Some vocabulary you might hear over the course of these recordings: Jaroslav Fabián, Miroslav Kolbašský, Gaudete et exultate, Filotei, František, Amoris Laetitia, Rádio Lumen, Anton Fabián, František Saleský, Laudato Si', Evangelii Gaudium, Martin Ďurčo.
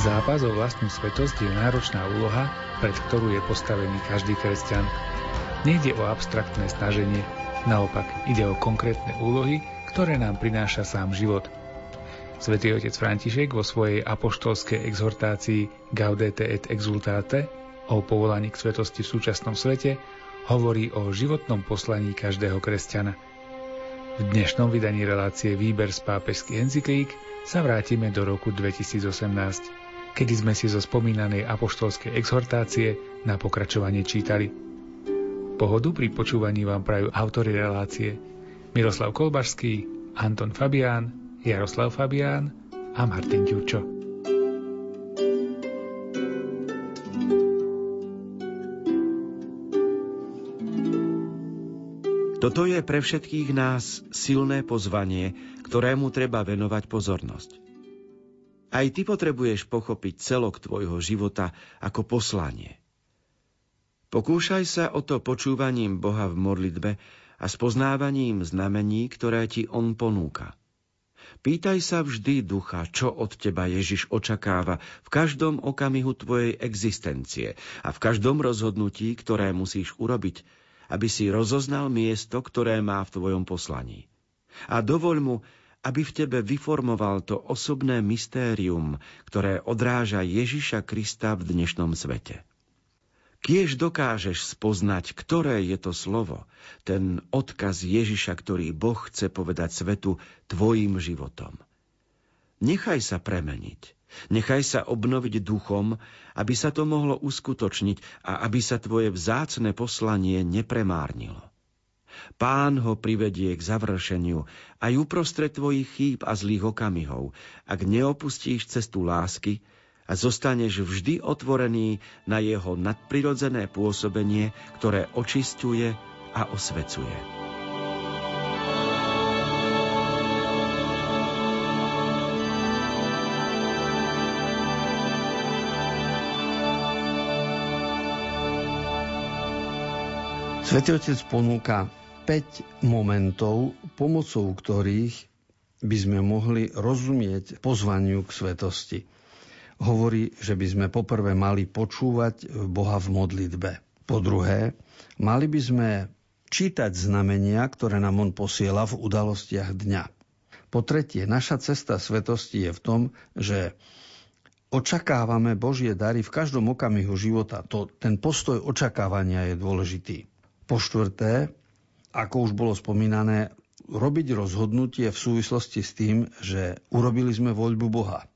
Zápas o vlastnú svetosť je náročná úloha, pred ktorú je postavený každý kresťan. Nejde o abstraktné snaženie, naopak ide o konkrétne úlohy, ktoré nám prináša sám život. Svätý otec František vo svojej apoštolskej exhortácii Gaudete et exultate o povolaní k svetosti v súčasnom svete hovorí o životnom poslaní každého kresťana. V dnešnom vydaní relácie Výber z pápežských encyklík sa vrátime do roku 2018, kedy sme si zo spomínanej apoštolskej exhortácie na pokračovanie čítali. Pohodu pri počúvaní vám prajú autori relácie Miroslav Kolbašský, Anton Fabián, Jaroslav Fabián a Martin Ďurčo. Toto je pre všetkých nás silné pozvanie, ktorému treba venovať pozornosť. Aj ty potrebuješ pochopiť celok tvojho života ako poslanie. Pokúšaj sa o to počúvaním Boha v modlitbe a spoznávaním znamení, ktoré ti On ponúka. Pýtaj sa vždy Ducha, čo od teba Ježiš očakáva v každom okamihu tvojej existencie a v každom rozhodnutí, ktoré musíš urobiť, aby si rozoznal miesto, ktoré má v tvojom poslaní. A dovoľ mu, aby v tebe vyformoval to osobné mystérium, ktoré odráža Ježiša Krista v dnešnom svete. Kiež dokážeš spoznať, ktoré je to slovo, ten odkaz Ježiša, ktorý Boh chce povedať svetu tvojim životom. Nechaj sa premeniť, nechaj sa obnoviť duchom, aby sa to mohlo uskutočniť a aby sa tvoje vzácne poslanie nepremárnilo. Pán ho privedie k završeniu aj uprostred tvojich chýb a zlých okamihov, ak neopustíš cestu lásky, a zostaneš vždy otvorený na jeho nadprirodzené pôsobenie, ktoré očisťuje a osvecuje. Svätý Otec ponúka 5 momentov, pomocou ktorých by sme mohli rozumieť pozvaniu k svetosti. Hovorí, že by sme poprvé mali počúvať Boha v modlitbe. Po druhé, mali by sme čítať znamenia, ktoré nám On posiela v udalostiach dňa. Po tretie, naša cesta svetosti je v tom, že očakávame Božie dary v každom okamihu života. Ten postoj očakávania je dôležitý. Po štvrté, ako už bolo spomínané, robiť rozhodnutie v súvislosti s tým, že urobili sme voľbu Boha.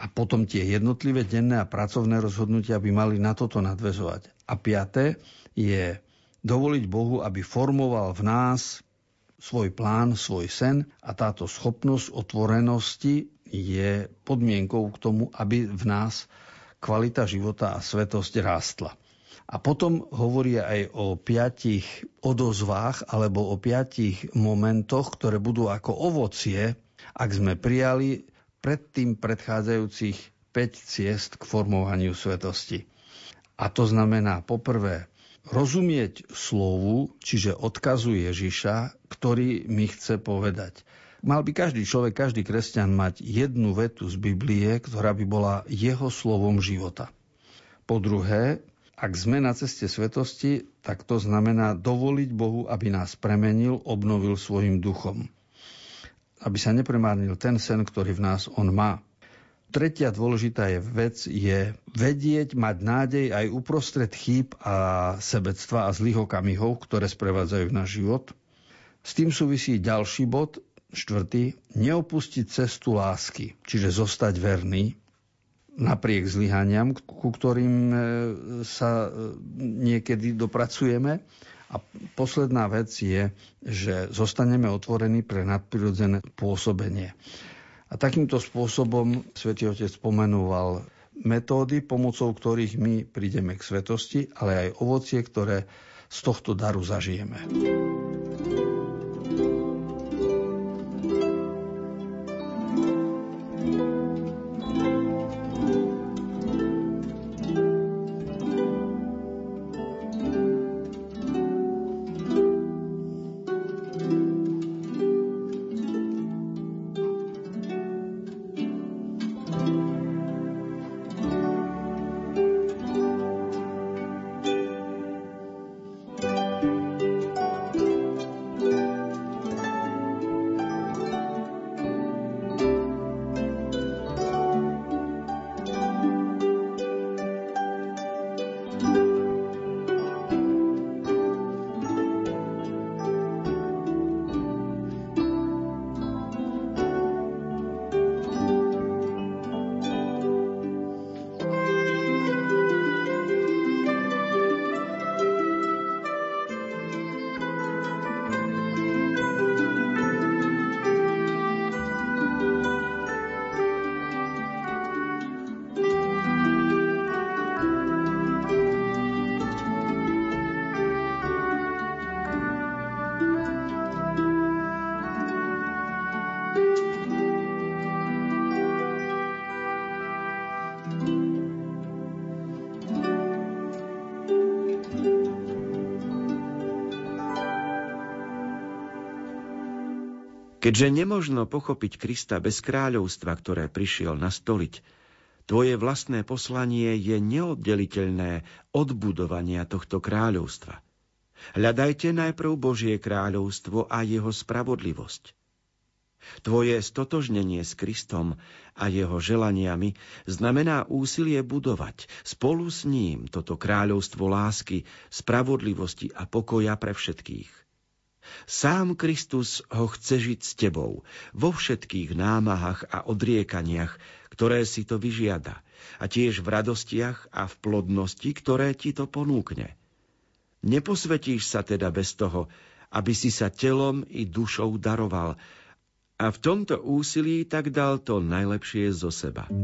A potom tie jednotlivé denné a pracovné rozhodnutia by mali na toto nadväzovať. A piaté je dovoliť Bohu, aby formoval v nás svoj plán, svoj sen a táto schopnosť otvorenosti je podmienkou k tomu, aby v nás kvalita života a svetosť rástla. A potom hovoria aj o 5 odozvách alebo o 5 momentoch, ktoré budú ako ovocie, ak sme prijali predtým predchádzajúcich 5 ciest k formovaniu svetosti. A to znamená poprvé rozumieť slovu, čiže odkazu Ježiša, ktorý mi chce povedať. Mal by každý človek, každý kresťan mať jednu vetu z Biblie, ktorá by bola jeho slovom života. Po druhé, ak sme na ceste svetosti, tak to znamená dovoliť Bohu, aby nás premenil, obnovil svojim duchom, aby sa nepremárnil ten sen, ktorý v nás On má. Tretia dôležitá vec je vedieť, mať nádej aj uprostred chýb a sebectva a zlých okamihov, ktoré sprevádzajú náš život. S tým súvisí ďalší bod, 4. Neopustiť cestu lásky, čiže zostať verný napriek zlyhaniam, ku ktorým sa niekedy dopracujeme. A posledná vec je, že zostaneme otvorení pre nadprirodzené pôsobenie. A takýmto spôsobom Svätý Otec pomenoval metódy, pomocou ktorých my prídeme k svetosti, ale aj ovocie, ktoré z tohto daru zažijeme. Keďže nemožno pochopiť Krista bez kráľovstva, ktoré prišiel nastoliť, tvoje vlastné poslanie je neoddeliteľné od budovania tohto kráľovstva. Hľadajte najprv Božie kráľovstvo a jeho spravodlivosť. Tvoje stotožnenie s Kristom a jeho želaniami znamená úsilie budovať spolu s ním toto kráľovstvo lásky, spravodlivosti a pokoja pre všetkých. Sám Kristus ho chce žiť s tebou vo všetkých námahách a odriekaniach, ktoré si to vyžiada, a tiež v radostiach a v plodnosti, ktoré ti to ponúkne. Neposvetíš sa teda bez toho, aby si sa telom i dušou daroval, a v tomto úsilí tak dal to najlepšie zo seba. Pri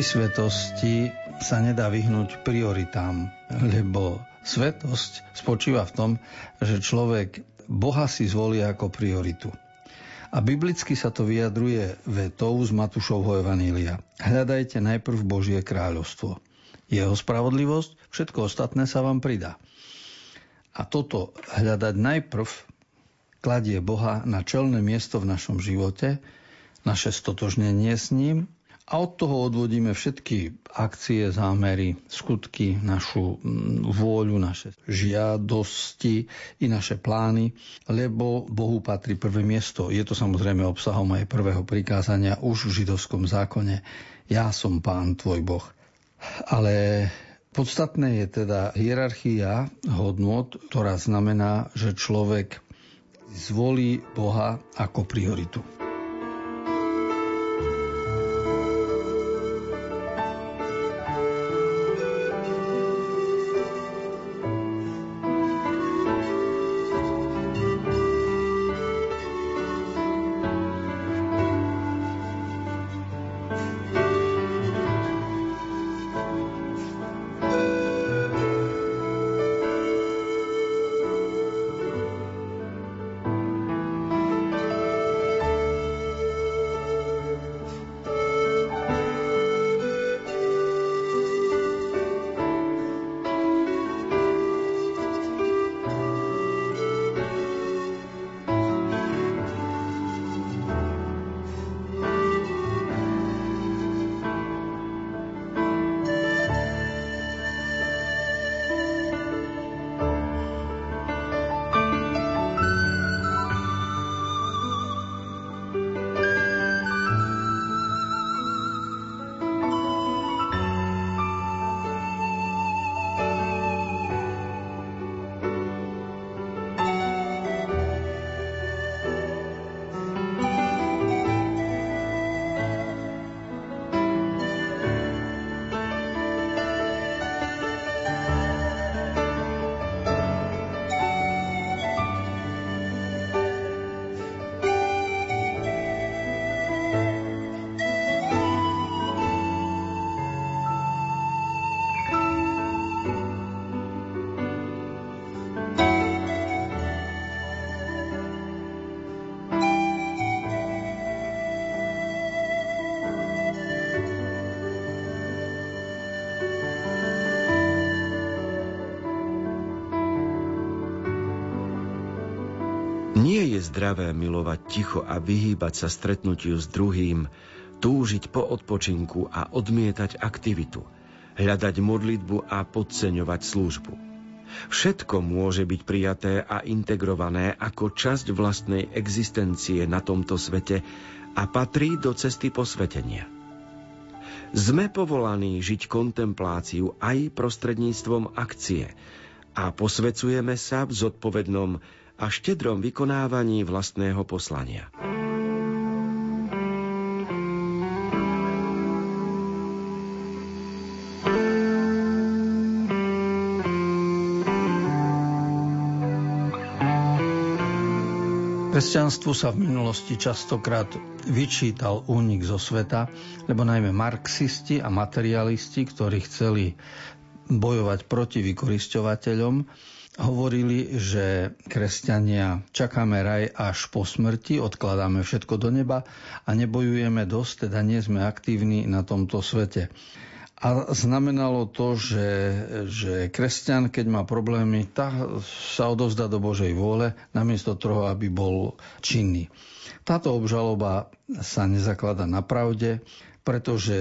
svetosti sa nedá vyhnúť prioritám, lebo svetosť spočíva v tom, že človek Boha si zvolí ako prioritu. A biblicky sa to vyjadruje vetou z Matúšovho evanília. Hľadajte najprv Božie kráľovstvo. Jeho spravodlivosť, všetko ostatné sa vám pridá. A toto hľadať najprv kladie Boha na čelné miesto v našom živote, naše stotožnenie s ním, a od toho odvodíme všetky akcie, zámery, skutky, našu vôľu, naše žiadosti i naše plány, lebo Bohu patrí prvé miesto. Je to samozrejme obsahom aj prvého prikázania už v židovskom zákone. Ja som Pán, tvoj Boh. Ale podstatné je teda hierarchia hodnôt, ktorá znamená, že človek zvolí Boha ako prioritu. Nie je zdravé milovať ticho a vyhýbať sa stretnutiu s druhým, túžiť po odpočinku a odmietať aktivitu, hľadať modlitbu a podceňovať službu. Všetko môže byť prijaté a integrované ako časť vlastnej existencie na tomto svete a patrí do cesty posvetenia. Sme povolaní žiť kontempláciu aj prostredníctvom akcie a posvecujeme sa v zodpovednom a štedrom vykonávaní vlastného poslania. Kresťanstvu sa v minulosti častokrát vyčítal únik zo sveta, lebo najmä marxisti a materialisti, ktorí chceli bojovať proti vykorisťovateľom, hovorili, že kresťania čakáme raj až po smrti, odkladáme všetko do neba a nebojujeme dosť, teda nie sme aktívni na tomto svete. A znamenalo to, že kresťan, keď má problémy, sa odovzdá do Božej vôle, namiesto toho, aby bol činný. Táto obžaloba sa nezaklada na pravde, pretože,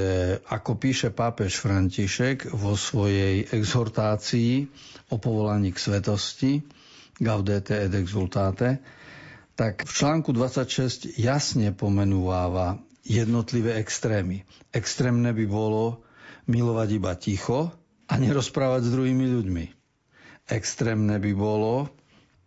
ako píše pápež František vo svojej exhortácii o povolaní k svetosti, Gaudete et exultate, tak v článku 26 jasne pomenúváva jednotlivé extrémy. Extrémne by bolo milovať iba ticho a nerozprávať s druhými ľuďmi. Extrémne by bolo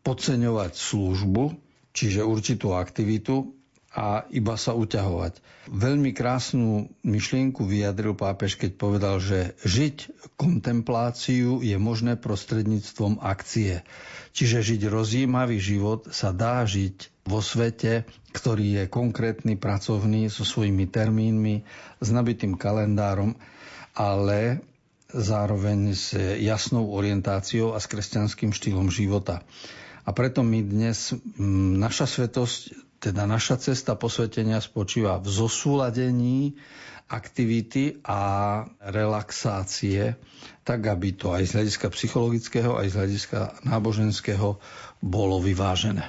podceňovať službu, čiže určitú aktivitu, a iba sa uťahovať. Veľmi krásnu myšlienku vyjadril pápež, keď povedal, že žiť kontempláciu je možné prostredníctvom akcie. Čiže žiť rozjímavý život sa dá žiť vo svete, ktorý je konkrétny, pracovný, so svojimi termínmi, s nabitým kalendárom, ale zároveň s jasnou orientáciou a s kresťanským štýlom života. A preto my dnes, naša svetosť, teda naša cesta posvetenia spočíva v zosúladení aktivity a relaxácie, tak aby to aj z hľadiska psychologického, aj z hľadiska náboženského bolo vyvážené.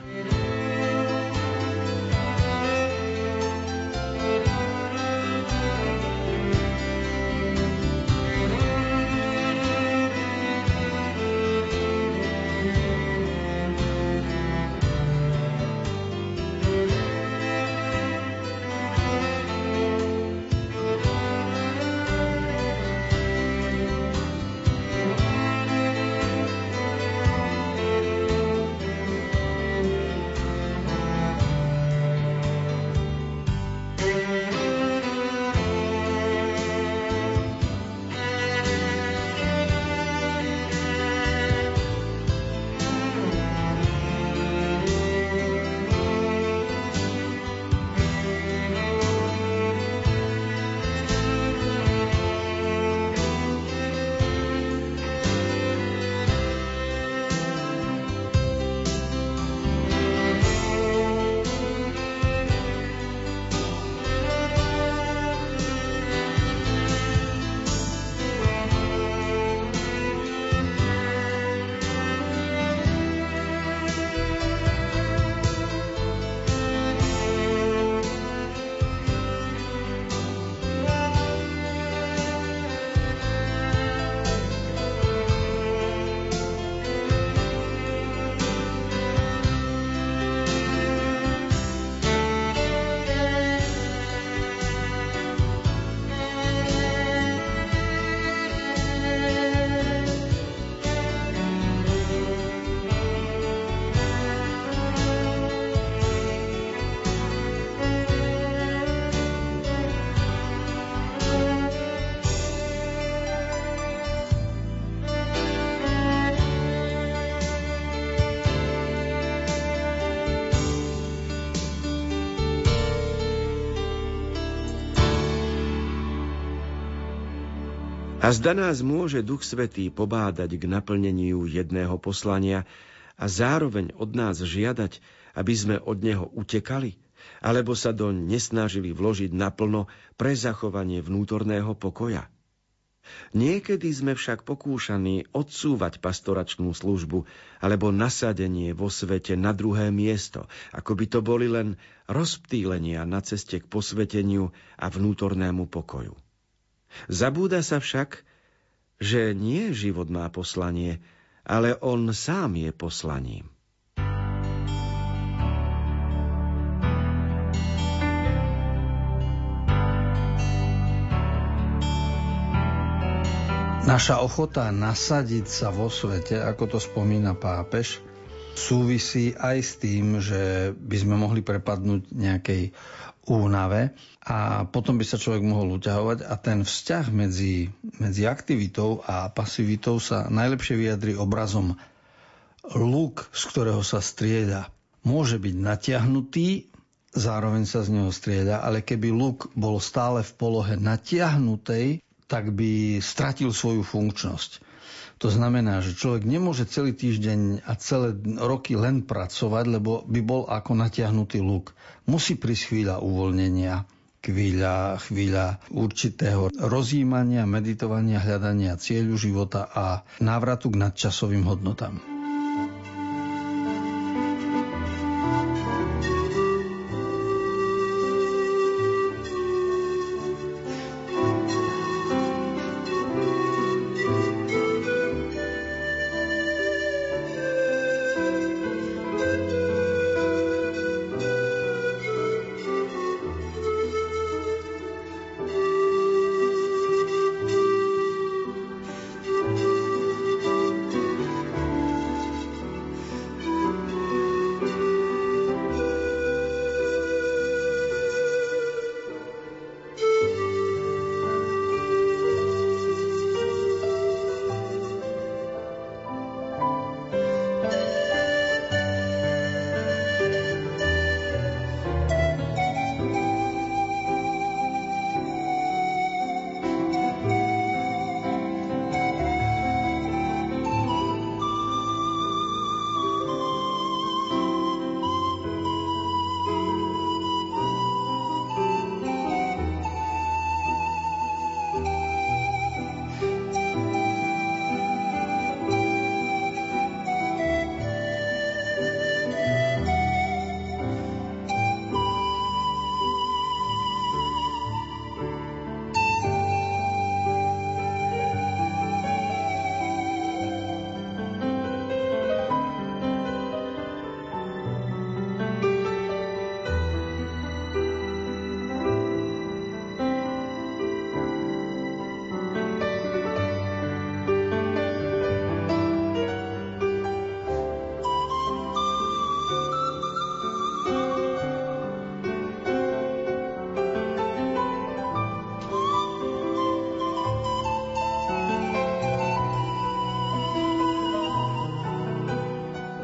A zda nás môže Duch Svätý pobádať k naplneniu jedného poslania a zároveň od nás žiadať, aby sme od neho utekali, alebo sa do nesnažili vložiť naplno pre zachovanie vnútorného pokoja. Niekedy sme však pokúšaní odsúvať pastoračnú službu alebo nasadenie vo svete na druhé miesto, ako by to boli len rozptýlenia na ceste k posveteniu a vnútornému pokoju. Zabúda sa však, že nie život má poslanie, ale on sám je poslaním. Naša ochota nasadiť sa vo svete, ako to spomína pápež, súvisí aj s tým, že by sme mohli prepadnúť nejakej únave a potom by sa človek mohol uťahovať a ten vzťah medzi aktivitou a pasivitou sa najlepšie vyjadrí obrazom. Luk, z ktorého sa strieľa, môže byť natiahnutý, zároveň sa z neho strieľa, ale keby luk bol stále v polohe natiahnutej, tak by stratil svoju funkčnosť. To znamená, že človek nemôže celý týždeň a celé roky len pracovať, lebo by bol ako natiahnutý luk. Musí prísť chvíľa uvoľnenia, chvíľa určitého rozjímania, meditovania, hľadania cieľu života a návratu k nadčasovým hodnotám.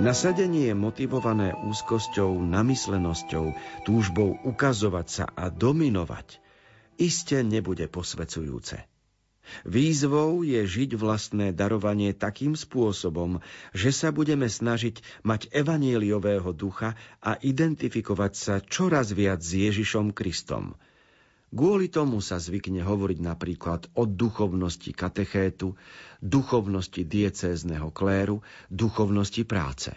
Nasadenie je motivované úzkosťou, namyslenosťou, túžbou ukazovať sa a dominovať. Iste nebude posvedzujúce. Výzvou je žiť vlastné darovanie takým spôsobom, že sa budeme snažiť mať evanjeliového ducha a identifikovať sa čoraz viac s Ježišom Kristom. Kvôli tomu sa zvykne hovoriť napríklad o duchovnosti katechétu, duchovnosti diecézneho kléru, duchovnosti práce.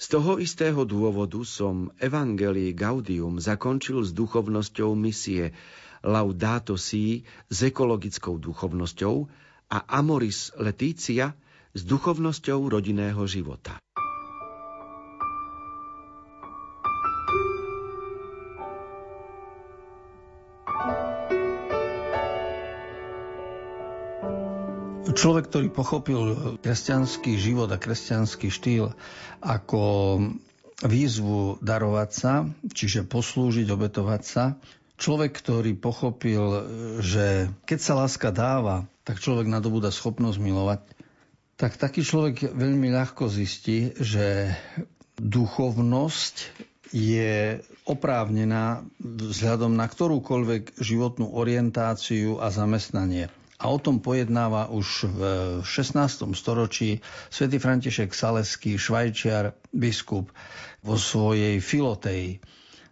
Z toho istého dôvodu som Evangelii Gaudium zakončil s duchovnosťou misie Laudato Si' s ekologickou duchovnosťou a Amoris Laetitia s duchovnosťou rodinného života. Človek, ktorý pochopil kresťanský život a kresťanský štýl ako výzvu darovať sa, čiže poslúžiť, obetovať sa. Človek, ktorý pochopil, že keď sa láska dáva, tak človek nadobúda schopnosť milovať. Tak taký človek veľmi ľahko zistí, že duchovnosť je oprávnená vzhľadom na ktorúkoľvek životnú orientáciu a zamestnanie. A o tom pojednáva už v 16. storočí svätý František Saleský, Švajčiar, biskup, vo svojej Filotei.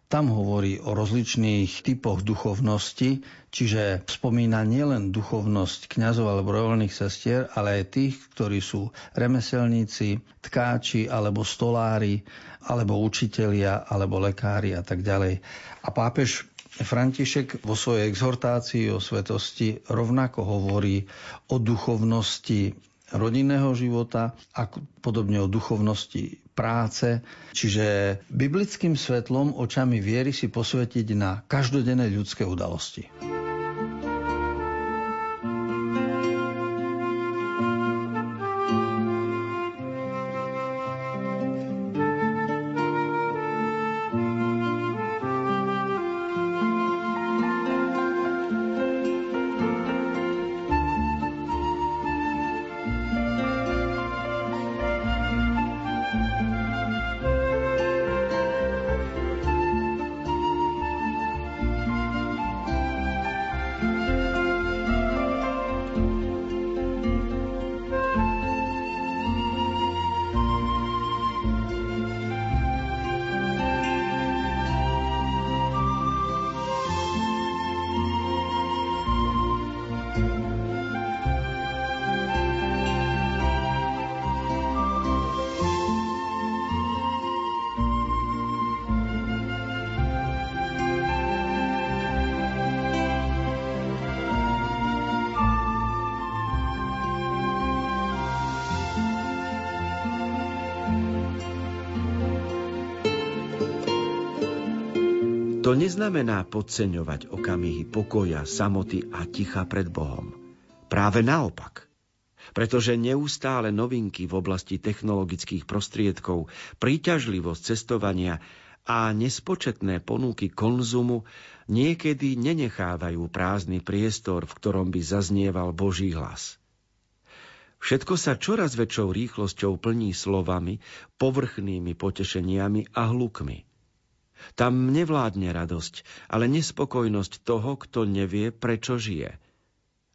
Tam hovorí o rozličných typoch duchovnosti, čiže spomína nielen duchovnosť kňazov alebo reholných sestier, ale aj tých, ktorí sú remeselníci, tkáči alebo stolári, alebo učitelia, alebo lekári a tak ďalej. A pápež František vo svojej exhortácii o svetosti rovnako hovorí o duchovnosti rodinného života a podobne o duchovnosti práce. Čiže biblickým svetlom očami viery si posvetiť na každodenné ľudské udalosti. To neznamená podceňovať okamihy pokoja, samoty a ticha pred Bohom. Práve naopak. Pretože neustále novinky v oblasti technologických prostriedkov, príťažlivosť cestovania a nespočetné ponuky konzumu niekedy nenechávajú prázdny priestor, v ktorom by zaznieval Boží hlas. Všetko sa čoraz väčšou rýchlosťou plní slovami, povrchnými potešeniami a hlukmi. Tam nevládne radosť, ale nespokojnosť toho, kto nevie, prečo žije.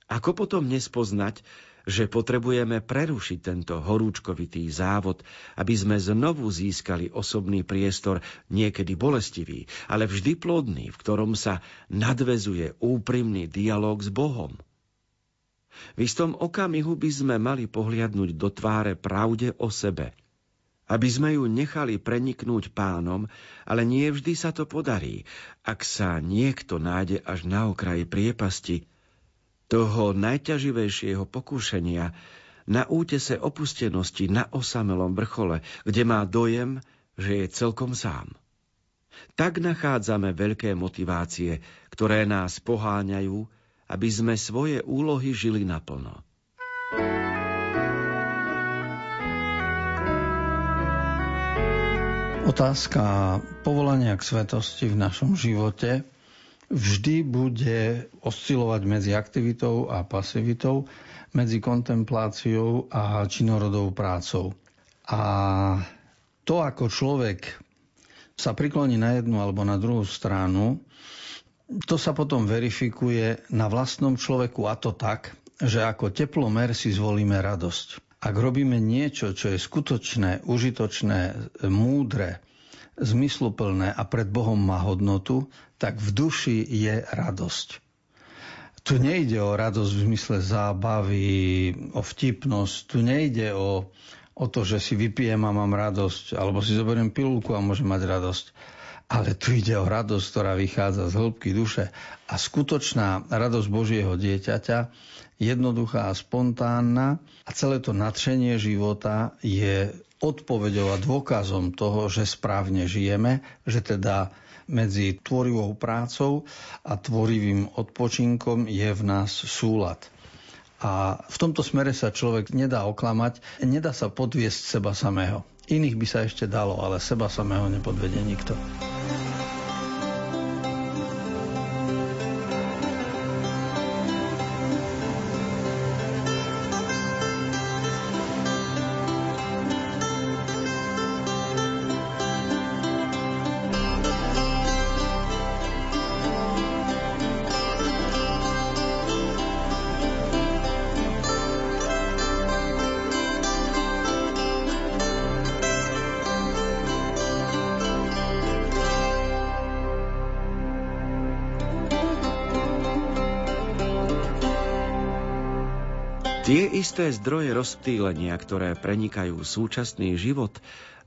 Ako potom nespoznať, že potrebujeme prerušiť tento horúčkovitý závod, aby sme znovu získali osobný priestor, niekedy bolestivý, ale vždy plodný, v ktorom sa nadväzuje úprimný dialóg s Bohom? V istom okamihu by sme mali pohliadnúť do tváre pravde o sebe, aby sme ju nechali preniknúť Pánom, ale nie vždy sa to podarí, ak sa niekto nájde až na okraji priepasti, toho najťaživejšieho pokúšania, na útese opustenosti na osamelom vrchole, kde má dojem, že je celkom sám. Tak nachádzame veľké motivácie, ktoré nás poháňajú, aby sme svoje úlohy žili naplno. Otázka povolania k svetosti v našom živote vždy bude oscilovať medzi aktivitou a pasivitou, medzi kontempláciou a činorodou prácou. A to, ako človek sa prikloní na jednu alebo na druhú stranu, to sa potom verifikuje na vlastnom človeku, a to tak, že ako teplomer si zvolíme radosť. Ak robíme niečo, čo je skutočné, užitočné, múdre, zmysluplné a pred Bohom má hodnotu, tak v duši je radosť. Tu nejde o radosť v zmysle zábavy, o vtipnosť, tu nejde o to, že si vypijem a mám radosť, alebo si zoberiem pilulku a môžem mať radosť. Ale tu ide o radosť, ktorá vychádza z hĺbky duše. A skutočná radosť Božieho dieťaťa, jednoduchá a spontánna, a celé to nadšenie života je odpoveďou a dôkazom toho, že správne žijeme, že teda medzi tvorivou prácou a tvorivým odpočinkom je v nás súlad. A v tomto smere sa človek nedá oklamať, nedá sa podviesť seba samého. Iných by sa ešte dalo, ale seba samého nepodvedie nikto. Tie isté zdroje rozptýlenia, ktoré prenikajú súčasný život,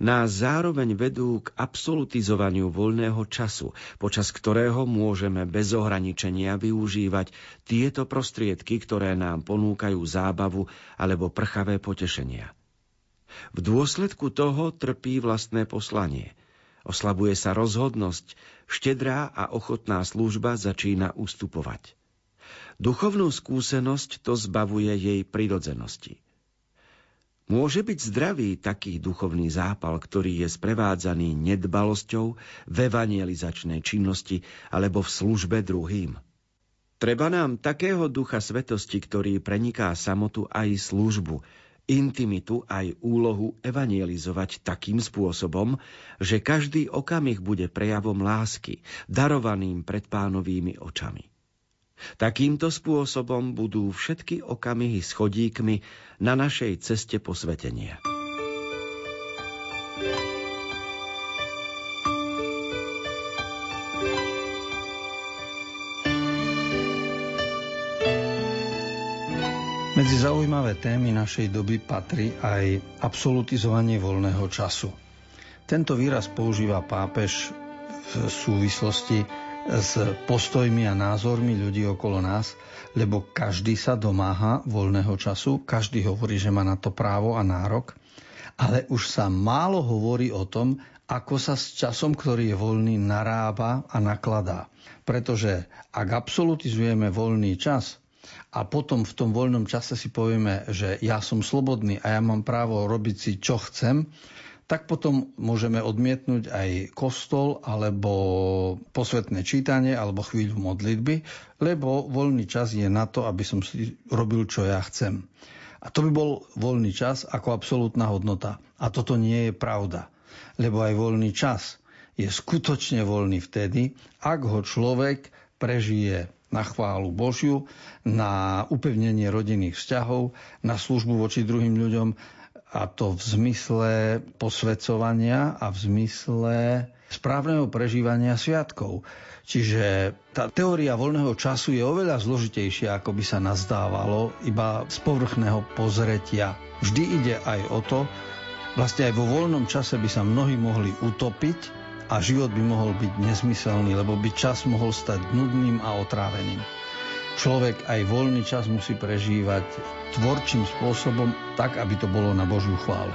nás zároveň vedú k absolutizovaniu voľného času, počas ktorého môžeme bez ohraničenia využívať tieto prostriedky, ktoré nám ponúkajú zábavu alebo prchavé potešenia. V dôsledku toho trpí vlastné poslanie. Oslabuje sa rozhodnosť, štedrá a ochotná služba začína ustupovať. Duchovnú skúsenosť to zbavuje jej prirodzenosti. Môže byť zdravý taký duchovný zápal, ktorý je sprevádzaný nedbalosťou v evangelizačnej činnosti alebo v službe druhým. Treba nám takého ducha svetosti, ktorý preniká samotu aj službu, intimitu aj úlohu evangelizovať takým spôsobom, že každý okamih bude prejavom lásky, darovaným pred Pánovými očami. Takýmto spôsobom budú všetky okamihy schodíkmi na našej ceste posvetenia. Medzi zaujímavé témy našej doby patrí aj absolutizovanie voľného času. Tento výraz používa pápež v súvislosti s postojmi a názormi ľudí okolo nás, lebo každý sa domáha voľného času, každý hovorí, že má na to právo a nárok, ale už sa málo hovorí o tom, ako sa s časom, ktorý je voľný, narába a nakladá. Pretože ak absolutizujeme voľný čas a potom v tom voľnom čase si povieme, že ja som slobodný a ja mám právo robiť si, čo chcem, tak potom môžeme odmietnúť aj kostol alebo posvetné čítanie alebo chvíľu modlitby, lebo voľný čas je na to, aby som si robil, čo ja chcem. A to by bol voľný čas ako absolútna hodnota. A toto nie je pravda. Lebo aj voľný čas je skutočne voľný vtedy, ak ho človek prežije na chválu Božiu, na upevnenie rodinných vzťahov, na službu voči druhým ľuďom, a to v zmysle posväcovania a v zmysle správneho prežívania sviatkov. Čiže tá teória voľného času je oveľa zložitejšia, ako by sa nazdávalo iba z povrchného pozretia. Vždy ide aj o to, vlastne aj vo voľnom čase by sa mnohí mohli utopiť a život by mohol byť nezmyselný, lebo by čas mohol stať nudným a otráveným. Človek aj voľný čas musí prežívať tvorčím spôsobom, tak, aby to bolo na Božiu chválu.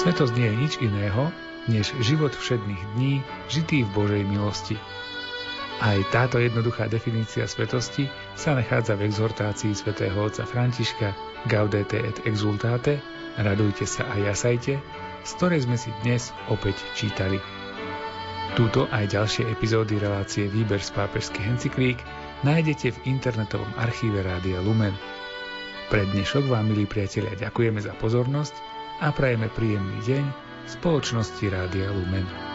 Svetosť nie je nič iného, než život všedných dní, žitý v Božej milosti. Aj táto jednoduchá definícia svetosti sa nachádza v exhortácii svätého otca Františka Gaudete et exultate, radujte sa a jasajte, z ktorej sme si dnes opäť čítali. Túto aj ďalšie epizódy relácie Výber z pápežských encyklík nájdete v internetovom archíve Rádia Lumen. Pre dnešok vám, milí priatelia, ďakujeme za pozornosť a prajeme príjemný deň v spoločnosti Rádia Lumen.